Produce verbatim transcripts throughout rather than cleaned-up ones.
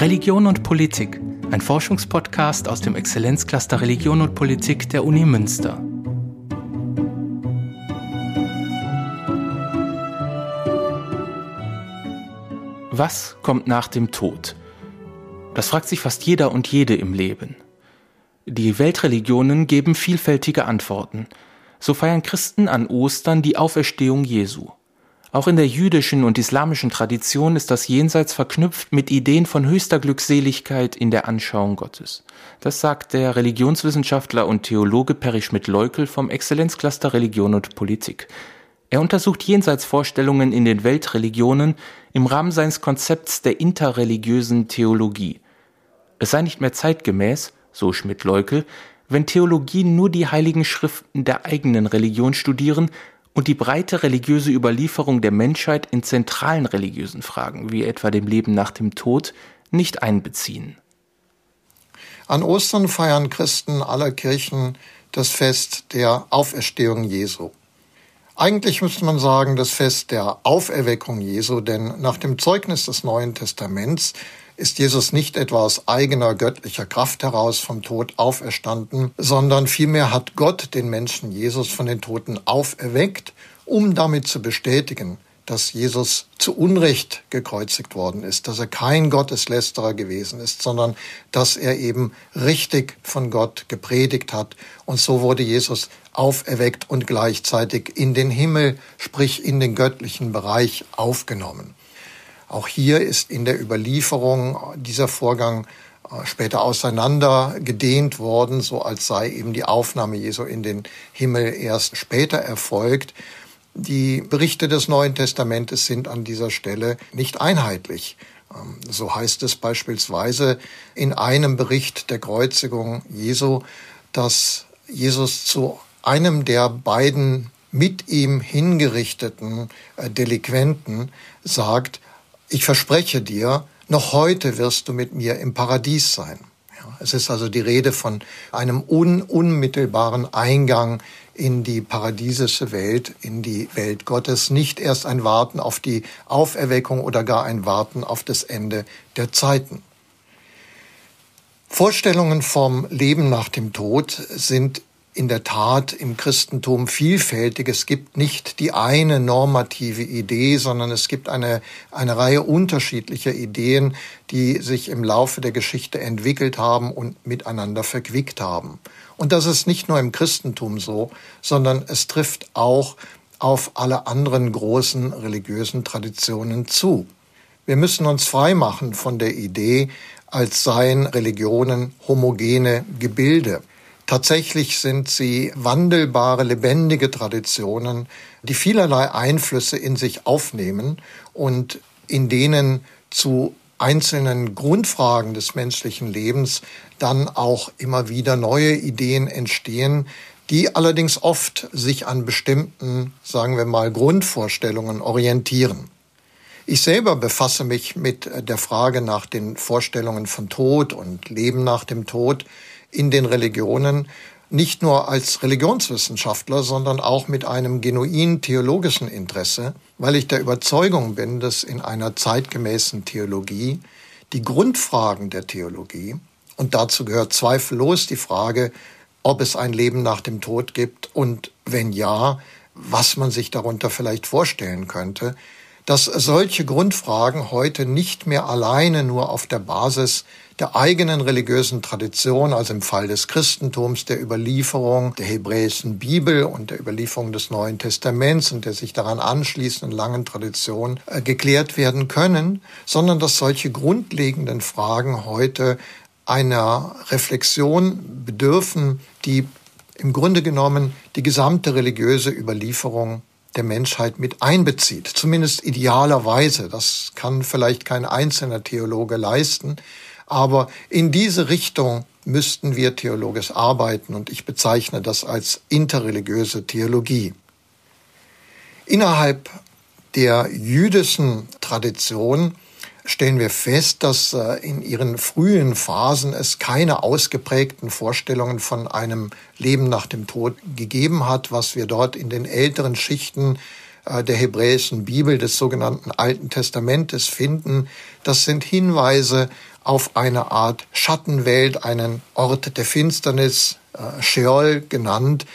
Religion und Politik, ein Forschungspodcast aus dem Exzellenzcluster Religion und Politik der Uni Münster. Was kommt nach dem Tod? Das fragt sich fast jeder und jede im Leben. Die Weltreligionen geben vielfältige Antworten. So feiern Christen an Ostern die Auferstehung Jesu. Auch in der jüdischen und islamischen Tradition ist das Jenseits verknüpft mit Ideen von höchster Glückseligkeit in der Anschauung Gottes. Das sagt der Religionswissenschaftler und Theologe Perry Schmidt-Leukel vom Exzellenzcluster Religion und Politik. Er untersucht Jenseitsvorstellungen in den Weltreligionen im Rahmen seines Konzepts der interreligiösen Theologie. Es sei nicht mehr zeitgemäß, so Schmidt-Leukel, wenn Theologien nur die heiligen Schriften der eigenen Religion studieren und die breite religiöse Überlieferung der Menschheit in zentralen religiösen Fragen, wie etwa dem Leben nach dem Tod, nicht einbeziehen. An Ostern feiern Christen aller Kirchen das Fest der Auferstehung Jesu. Eigentlich müsste man sagen, das Fest der Auferweckung Jesu, denn nach dem Zeugnis des Neuen Testaments ist Jesus nicht etwa aus eigener göttlicher Kraft heraus vom Tod auferstanden, sondern vielmehr hat Gott den Menschen Jesus von den Toten auferweckt, um damit zu bestätigen, dass Jesus zu Unrecht gekreuzigt worden ist, dass er kein Gotteslästerer gewesen ist, sondern dass er eben richtig von Gott gepredigt hat. Und so wurde Jesus auferweckt und gleichzeitig in den Himmel, sprich in den göttlichen Bereich, aufgenommen. Auch hier ist in der Überlieferung dieser Vorgang später auseinander gedehnt worden, so als sei eben die Aufnahme Jesu in den Himmel erst später erfolgt. Die Berichte des Neuen Testamentes sind an dieser Stelle nicht einheitlich. So heißt es beispielsweise in einem Bericht der Kreuzigung Jesu, dass Jesus zu einem der beiden mit ihm hingerichteten Delinquenten sagt: Ich verspreche dir, noch heute wirst du mit mir im Paradies sein. Ja, es ist also die Rede von einem un- unmittelbaren Eingang in die paradiesische Welt, in die Welt Gottes. Nicht erst ein Warten auf die Auferweckung oder gar ein Warten auf das Ende der Zeiten. Vorstellungen vom Leben nach dem Tod sind in der Tat im Christentum vielfältig. Es gibt nicht die eine normative Idee, sondern es gibt eine, eine Reihe unterschiedlicher Ideen, die sich im Laufe der Geschichte entwickelt haben und miteinander verquickt haben. Und das ist nicht nur im Christentum so, sondern es trifft auch auf alle anderen großen religiösen Traditionen zu. Wir müssen uns freimachen von der Idee, als seien Religionen homogene Gebilde. Tatsächlich sind sie wandelbare, lebendige Traditionen, die vielerlei Einflüsse in sich aufnehmen und in denen zu einzelnen Grundfragen des menschlichen Lebens dann auch immer wieder neue Ideen entstehen, die allerdings oft sich an bestimmten, sagen wir mal, Grundvorstellungen orientieren. Ich selber befasse mich mit der Frage nach den Vorstellungen von Tod und Leben nach dem Tod in den Religionen nicht nur als Religionswissenschaftler, sondern auch mit einem genuin theologischen Interesse, weil ich der Überzeugung bin, dass in einer zeitgemäßen Theologie die Grundfragen der Theologie, und dazu gehört zweifellos die Frage, ob es ein Leben nach dem Tod gibt und wenn ja, was man sich darunter vielleicht vorstellen könnte, dass solche Grundfragen heute nicht mehr alleine nur auf der Basis der eigenen religiösen Tradition, also im Fall des Christentums, der Überlieferung der hebräischen Bibel und der Überlieferung des Neuen Testaments und der sich daran anschließenden langen Tradition äh, geklärt werden können, sondern dass solche grundlegenden Fragen heute einer Reflexion bedürfen, die im Grunde genommen die gesamte religiöse Überlieferung der Menschheit mit einbezieht, zumindest idealerweise. Das kann vielleicht kein einzelner Theologe leisten, aber in diese Richtung müssten wir theologisch arbeiten und ich bezeichne das als interreligiöse Theologie. Innerhalb der jüdischen Tradition stellen wir fest, dass in ihren frühen Phasen es keine ausgeprägten Vorstellungen von einem Leben nach dem Tod gegeben hat, was wir dort in den älteren Schichten der hebräischen Bibel, des sogenannten Alten Testamentes, finden. Das sind Hinweise auf eine Art Schattenwelt, einen Ort der Finsternis, äh, Sheol genannt,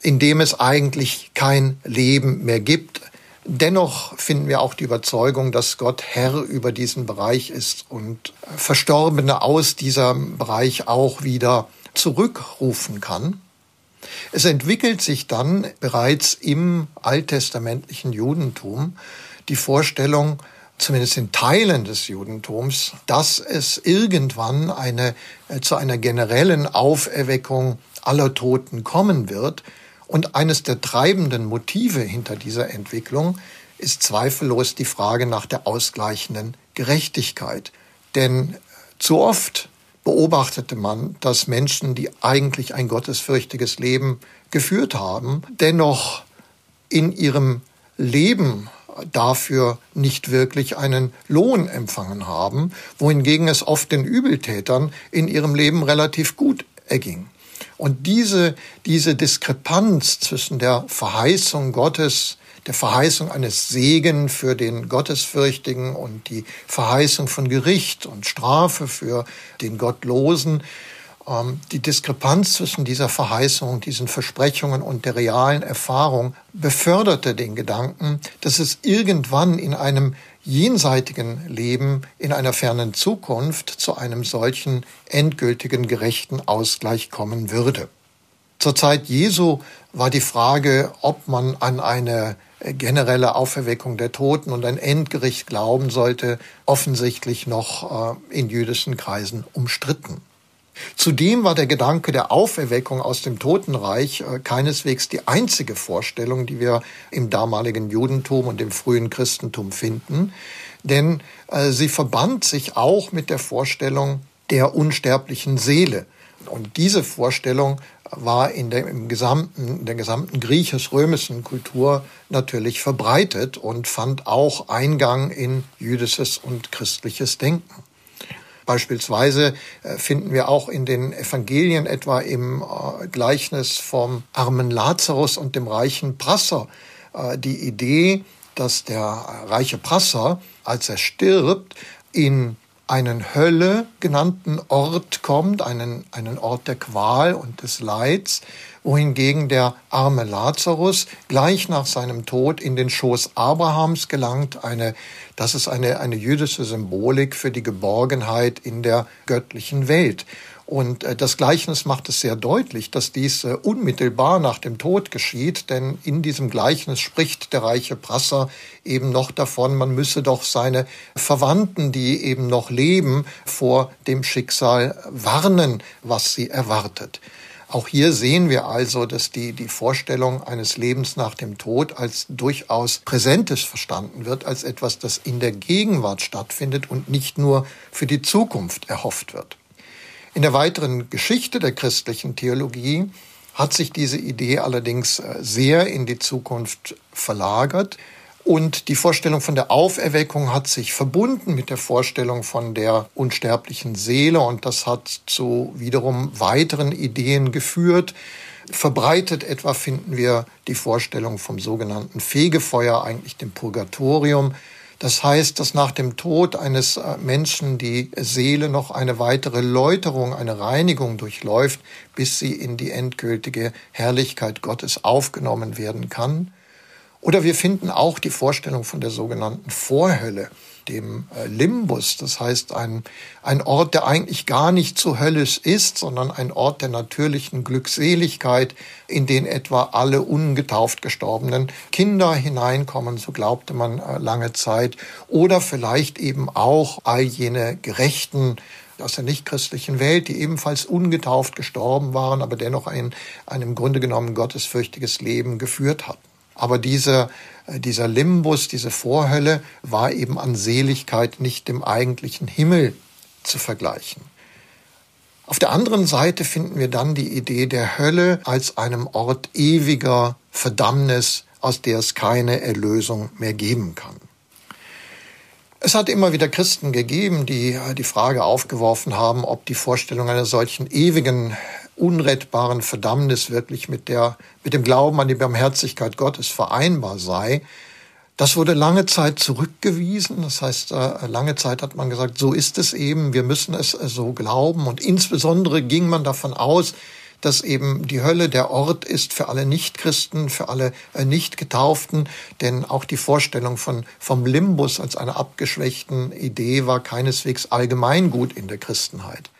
in dem es eigentlich kein Leben mehr gibt. Dennoch finden wir auch die Überzeugung, dass Gott Herr über diesen Bereich ist und Verstorbene aus diesem Bereich auch wieder zurückrufen kann. Es entwickelt sich dann bereits im alttestamentlichen Judentum die Vorstellung, zumindest in Teilen des Judentums, dass es irgendwann eine, zu einer generellen Auferweckung aller Toten kommen wird. Und eines der treibenden Motive hinter dieser Entwicklung ist zweifellos die Frage nach der ausgleichenden Gerechtigkeit. Denn zu oft beobachtete man, dass Menschen, die eigentlich ein gottesfürchtiges Leben geführt haben, dennoch in ihrem Leben dafür nicht wirklich einen Lohn empfangen haben, wohingegen es oft den Übeltätern in ihrem Leben relativ gut erging. Und diese, diese Diskrepanz zwischen der Verheißung Gottes, der Verheißung eines Segen für den Gottesfürchtigen und die Verheißung von Gericht und Strafe für den Gottlosen, die Diskrepanz zwischen dieser Verheißung, diesen Versprechungen und der realen Erfahrung beförderte den Gedanken, dass es irgendwann in einem jenseitigen Leben, in einer fernen Zukunft zu einem solchen endgültigen gerechten Ausgleich kommen würde. Zur Zeit Jesu war die Frage, ob man an eine generelle Auferweckung der Toten und ein Endgericht glauben sollte, offensichtlich noch in jüdischen Kreisen umstritten. Zudem war der Gedanke der Auferweckung aus dem Totenreich keineswegs die einzige Vorstellung, die wir im damaligen Judentum und im frühen Christentum finden, denn sie verband sich auch mit der Vorstellung der unsterblichen Seele. Und diese Vorstellung war in der, im gesamten, in der gesamten griechisch-römischen Kultur natürlich verbreitet und fand auch Eingang in jüdisches und christliches Denken. Beispielsweise finden wir auch in den Evangelien etwa im Gleichnis vom armen Lazarus und dem reichen Prasser die Idee, dass der reiche Prasser, als er stirbt, in einen Hölle genannten Ort kommt, einen, einen Ort der Qual und des Leids, wohingegen der arme Lazarus gleich nach seinem Tod in den Schoß Abrahams gelangt. Eine, das ist eine, eine jüdische Symbolik für die Geborgenheit in der göttlichen Welt. Und das Gleichnis macht es sehr deutlich, dass dies unmittelbar nach dem Tod geschieht, denn in diesem Gleichnis spricht der reiche Prasser eben noch davon, man müsse doch seine Verwandten, die eben noch leben, vor dem Schicksal warnen, was sie erwartet. Auch hier sehen wir also, dass die, die Vorstellung eines Lebens nach dem Tod als durchaus Präsentes verstanden wird, als etwas, das in der Gegenwart stattfindet und nicht nur für die Zukunft erhofft wird. In der weiteren Geschichte der christlichen Theologie hat sich diese Idee allerdings sehr in die Zukunft verlagert und die Vorstellung von der Auferweckung hat sich verbunden mit der Vorstellung von der unsterblichen Seele und das hat zu wiederum weiteren Ideen geführt. Verbreitet etwa finden wir die Vorstellung vom sogenannten Fegefeuer, eigentlich dem Purgatorium. Das heißt, dass nach dem Tod eines Menschen die Seele noch eine weitere Läuterung, eine Reinigung durchläuft, bis sie in die endgültige Herrlichkeit Gottes aufgenommen werden kann. Oder wir finden auch die Vorstellung von der sogenannten Vorhölle, dem Limbus. Das heißt, ein, ein Ort, der eigentlich gar nicht so höllisch ist, sondern ein Ort der natürlichen Glückseligkeit, in den etwa alle ungetauft gestorbenen Kinder hineinkommen, so glaubte man lange Zeit, oder vielleicht eben auch all jene Gerechten aus der nichtchristlichen Welt, die ebenfalls ungetauft gestorben waren, aber dennoch ein, ein im Grunde genommen gottesfürchtiges Leben geführt hatten. Aber diese, dieser Limbus, diese Vorhölle, war eben an Seligkeit nicht dem eigentlichen Himmel zu vergleichen. Auf der anderen Seite finden wir dann die Idee der Hölle als einem Ort ewiger Verdammnis, aus der es keine Erlösung mehr geben kann. Es hat immer wieder Christen gegeben, die die Frage aufgeworfen haben, ob die Vorstellung einer solchen ewigen, unrettbaren Verdammnis wirklich mit der, mit dem Glauben an die Barmherzigkeit Gottes vereinbar sei. Das wurde lange Zeit zurückgewiesen. Das heißt, lange Zeit hat man gesagt, so ist es eben, wir müssen es so glauben. Und insbesondere ging man davon aus, dass eben die Hölle der Ort ist für alle Nichtchristen, für alle Nichtgetauften. Denn auch die Vorstellung von, vom Limbus als einer abgeschwächten Idee war keineswegs allgemeingut in der Christenheit.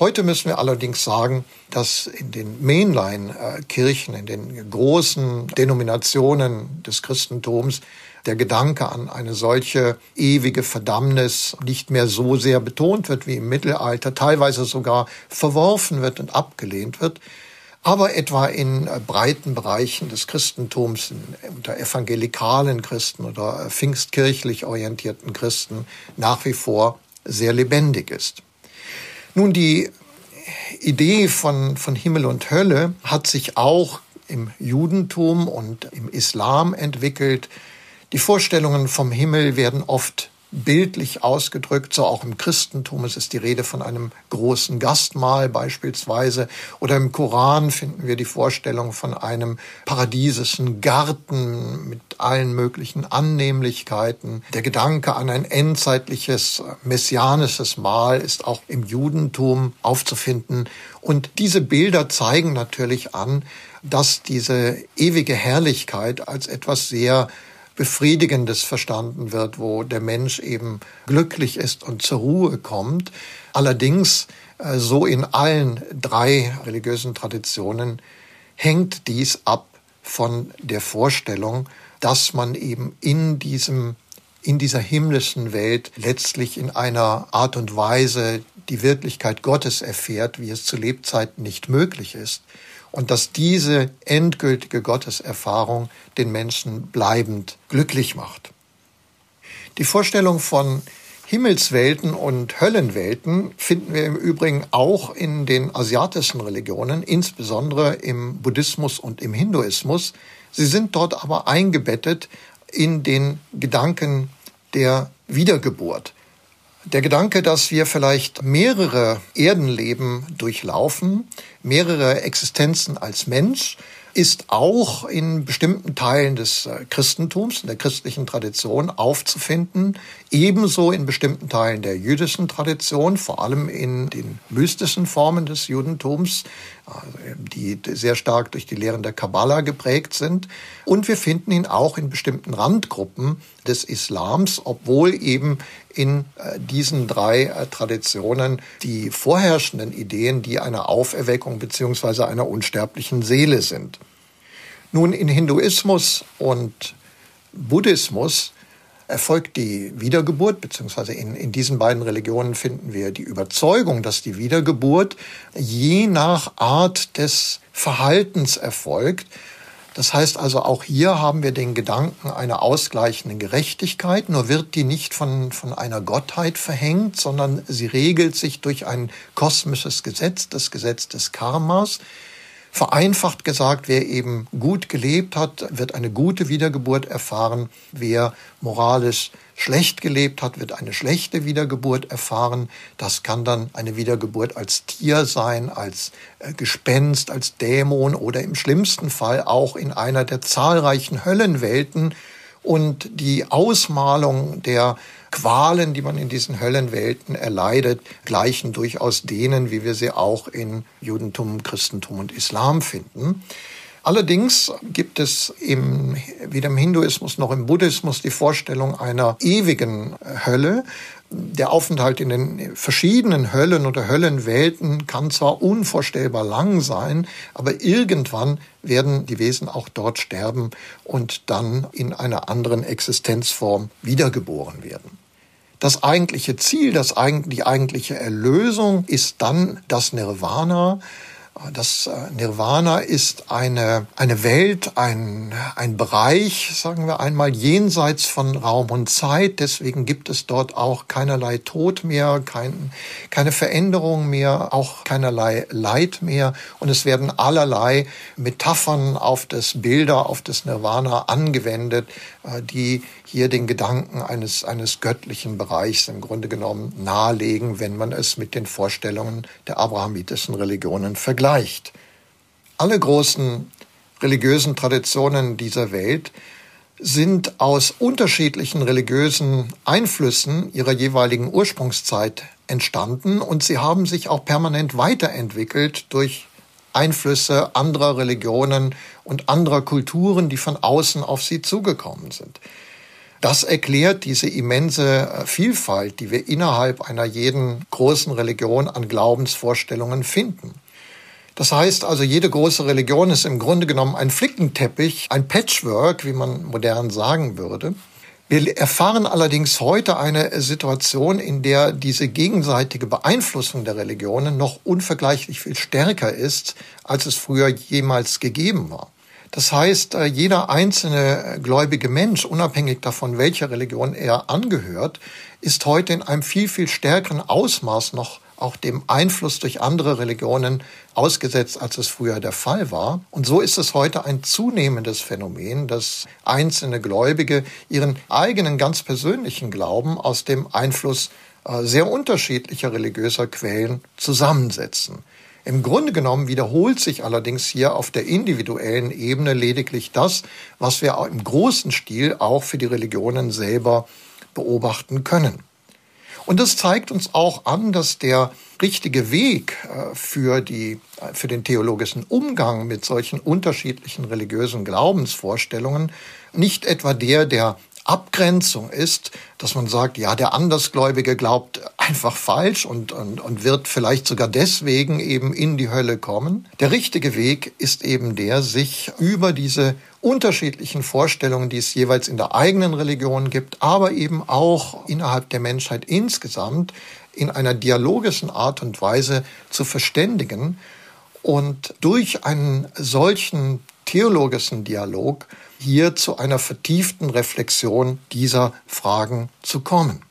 Heute müssen wir allerdings sagen, dass in den Mainline-Kirchen, in den großen Denominationen des Christentums, der Gedanke an eine solche ewige Verdammnis nicht mehr so sehr betont wird wie im Mittelalter, teilweise sogar verworfen wird und abgelehnt wird. Aber etwa in breiten Bereichen des Christentums, unter evangelikalen Christen oder pfingstkirchlich orientierten Christen, nach wie vor sehr lebendig ist. Nun, die Idee von, von Himmel und Hölle hat sich auch im Judentum und im Islam entwickelt. Die Vorstellungen vom Himmel werden oft bildlich ausgedrückt, so auch im Christentum. Es ist die Rede von einem großen Gastmahl beispielsweise. Oder im Koran finden wir die Vorstellung von einem paradiesischen Garten mit allen möglichen Annehmlichkeiten. Der Gedanke an ein endzeitliches, messianisches Mahl ist auch im Judentum aufzufinden. Und diese Bilder zeigen natürlich an, dass diese ewige Herrlichkeit als etwas sehr Befriedigendes verstanden wird, wo der Mensch eben glücklich ist und zur Ruhe kommt. Allerdings, so in allen drei religiösen Traditionen, hängt dies ab von der Vorstellung, dass man eben in diesem, in dieser himmlischen Welt letztlich in einer Art und Weise die Wirklichkeit Gottes erfährt, wie es zu Lebzeiten nicht möglich ist. Und dass diese endgültige Gotteserfahrung den Menschen bleibend glücklich macht. Die Vorstellung von Himmelswelten und Höllenwelten finden wir im Übrigen auch in den asiatischen Religionen, insbesondere im Buddhismus und im Hinduismus. Sie sind dort aber eingebettet in den Gedanken der Wiedergeburt. Der Gedanke, dass wir vielleicht mehrere Erdenleben durchlaufen, mehrere Existenzen als Mensch, ist auch in bestimmten Teilen des Christentums, in der christlichen Tradition aufzufinden, ebenso in bestimmten Teilen der jüdischen Tradition, vor allem in den mystischen Formen des Judentums, die sehr stark durch die Lehren der Kabbalah geprägt sind. Und wir finden ihn auch in bestimmten Randgruppen des Islams, obwohl eben in diesen drei Traditionen die vorherrschenden Ideen die einer Auferweckung bzw. einer unsterblichen Seele sind. Nun, in Hinduismus und Buddhismus erfolgt die Wiedergeburt, beziehungsweise in, in diesen beiden Religionen finden wir die Überzeugung, dass die Wiedergeburt je nach Art des Verhaltens erfolgt. Das heißt also, auch hier haben wir den Gedanken einer ausgleichenden Gerechtigkeit, nur wird die nicht von, von einer Gottheit verhängt, sondern sie regelt sich durch ein kosmisches Gesetz, das Gesetz des Karmas. Vereinfacht gesagt, wer eben gut gelebt hat, wird eine gute Wiedergeburt erfahren. Wer moralisch schlecht gelebt hat, wird eine schlechte Wiedergeburt erfahren. Das kann dann eine Wiedergeburt als Tier sein, als Gespenst, als Dämon oder im schlimmsten Fall auch in einer der zahlreichen Höllenwelten. Und die Ausmalung der Qualen, die man in diesen Höllenwelten erleidet, gleichen durchaus denen, wie wir sie auch in Judentum, Christentum und Islam finden. Allerdings gibt es im, weder im Hinduismus noch im Buddhismus die Vorstellung einer ewigen Hölle. Der Aufenthalt in den verschiedenen Höllen oder Höllenwelten kann zwar unvorstellbar lang sein, aber irgendwann werden die Wesen auch dort sterben und dann in einer anderen Existenzform wiedergeboren werden. Das eigentliche Ziel, das, die eigentliche Erlösung ist dann das Nirvana. Das Nirvana ist eine, eine Welt, ein, ein Bereich, sagen wir einmal, jenseits von Raum und Zeit. Deswegen gibt es dort auch keinerlei Tod mehr, kein, keine Veränderung mehr, auch keinerlei Leid mehr. Und es werden allerlei Metaphern auf das Bilder, auf das Nirvana angewendet, die hier den Gedanken eines, eines göttlichen Bereichs im Grunde genommen nahelegen, wenn man es mit den Vorstellungen der abrahamitischen Religionen vergleicht. Alle großen religiösen Traditionen dieser Welt sind aus unterschiedlichen religiösen Einflüssen ihrer jeweiligen Ursprungszeit entstanden und sie haben sich auch permanent weiterentwickelt durch Einflüsse anderer Religionen und anderer Kulturen, die von außen auf sie zugekommen sind. Das erklärt diese immense Vielfalt, die wir innerhalb einer jeden großen Religion an Glaubensvorstellungen finden. Das heißt also, jede große Religion ist im Grunde genommen ein Flickenteppich, ein Patchwork, wie man modern sagen würde. Wir erfahren allerdings heute eine Situation, in der diese gegenseitige Beeinflussung der Religionen noch unvergleichlich viel stärker ist, als es früher jemals gegeben war. Das heißt, jeder einzelne gläubige Mensch, unabhängig davon, welcher Religion er angehört, ist heute in einem viel, viel stärkeren Ausmaß noch auch dem Einfluss durch andere Religionen ausgesetzt, als es früher der Fall war. Und so ist es heute ein zunehmendes Phänomen, dass einzelne Gläubige ihren eigenen ganz persönlichen Glauben aus dem Einfluss sehr unterschiedlicher religiöser Quellen zusammensetzen. Im Grunde genommen wiederholt sich allerdings hier auf der individuellen Ebene lediglich das, was wir im großen Stil auch für die Religionen selber beobachten können. Und das zeigt uns auch an, dass der richtige Weg für die, für den theologischen Umgang mit solchen unterschiedlichen religiösen Glaubensvorstellungen nicht etwa der der Abgrenzung ist, dass man sagt, ja, der Andersgläubige glaubt einfach falsch und, und, und wird vielleicht sogar deswegen eben in die Hölle kommen. Der richtige Weg ist eben der, sich über diese unterschiedlichen Vorstellungen, die es jeweils in der eigenen Religion gibt, aber eben auch innerhalb der Menschheit insgesamt in einer dialogischen Art und Weise zu verständigen und durch einen solchen theologischen Dialog hier zu einer vertieften Reflexion dieser Fragen zu kommen.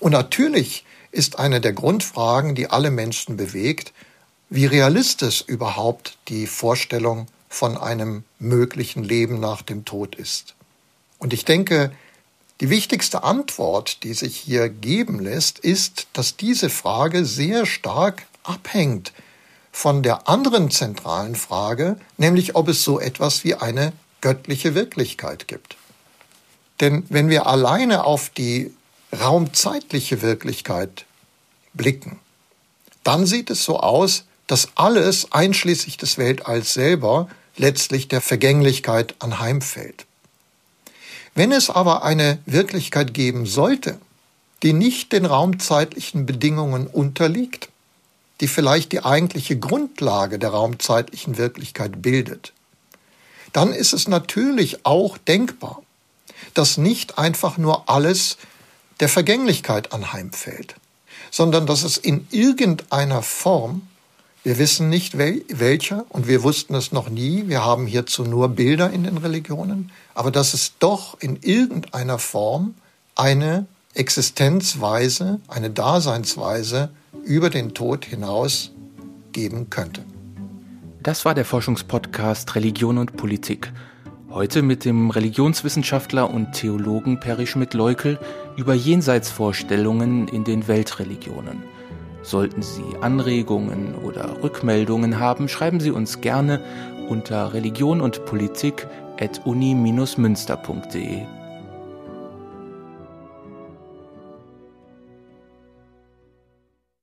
Und natürlich ist eine der Grundfragen, die alle Menschen bewegt, wie realistisch überhaupt die Vorstellung von einem möglichen Leben nach dem Tod ist. Und ich denke, die wichtigste Antwort, die sich hier geben lässt, ist, dass diese Frage sehr stark abhängt von der anderen zentralen Frage, nämlich ob es so etwas wie eine göttliche Wirklichkeit gibt. Denn wenn wir alleine auf die raumzeitliche Wirklichkeit blicken, dann sieht es so aus, dass alles, einschließlich des Weltalls selber, letztlich der Vergänglichkeit anheimfällt. Wenn es aber eine Wirklichkeit geben sollte, die nicht den raumzeitlichen Bedingungen unterliegt, die vielleicht die eigentliche Grundlage der raumzeitlichen Wirklichkeit bildet, dann ist es natürlich auch denkbar, dass nicht einfach nur alles der Vergänglichkeit anheimfällt, sondern dass es in irgendeiner Form, wir wissen nicht wel- welcher und wir wussten es noch nie, wir haben hierzu nur Bilder in den Religionen, aber dass es doch in irgendeiner Form eine Existenzweise, eine Daseinsweise über den Tod hinaus geben könnte. Das war der Forschungspodcast Religion und Politik. Heute mit dem Religionswissenschaftler und Theologen Perry Schmidt-Leukel über Jenseitsvorstellungen in den Weltreligionen. Sollten Sie Anregungen oder Rückmeldungen haben, schreiben Sie uns gerne unter religion und politik at uni dash münster punkt de.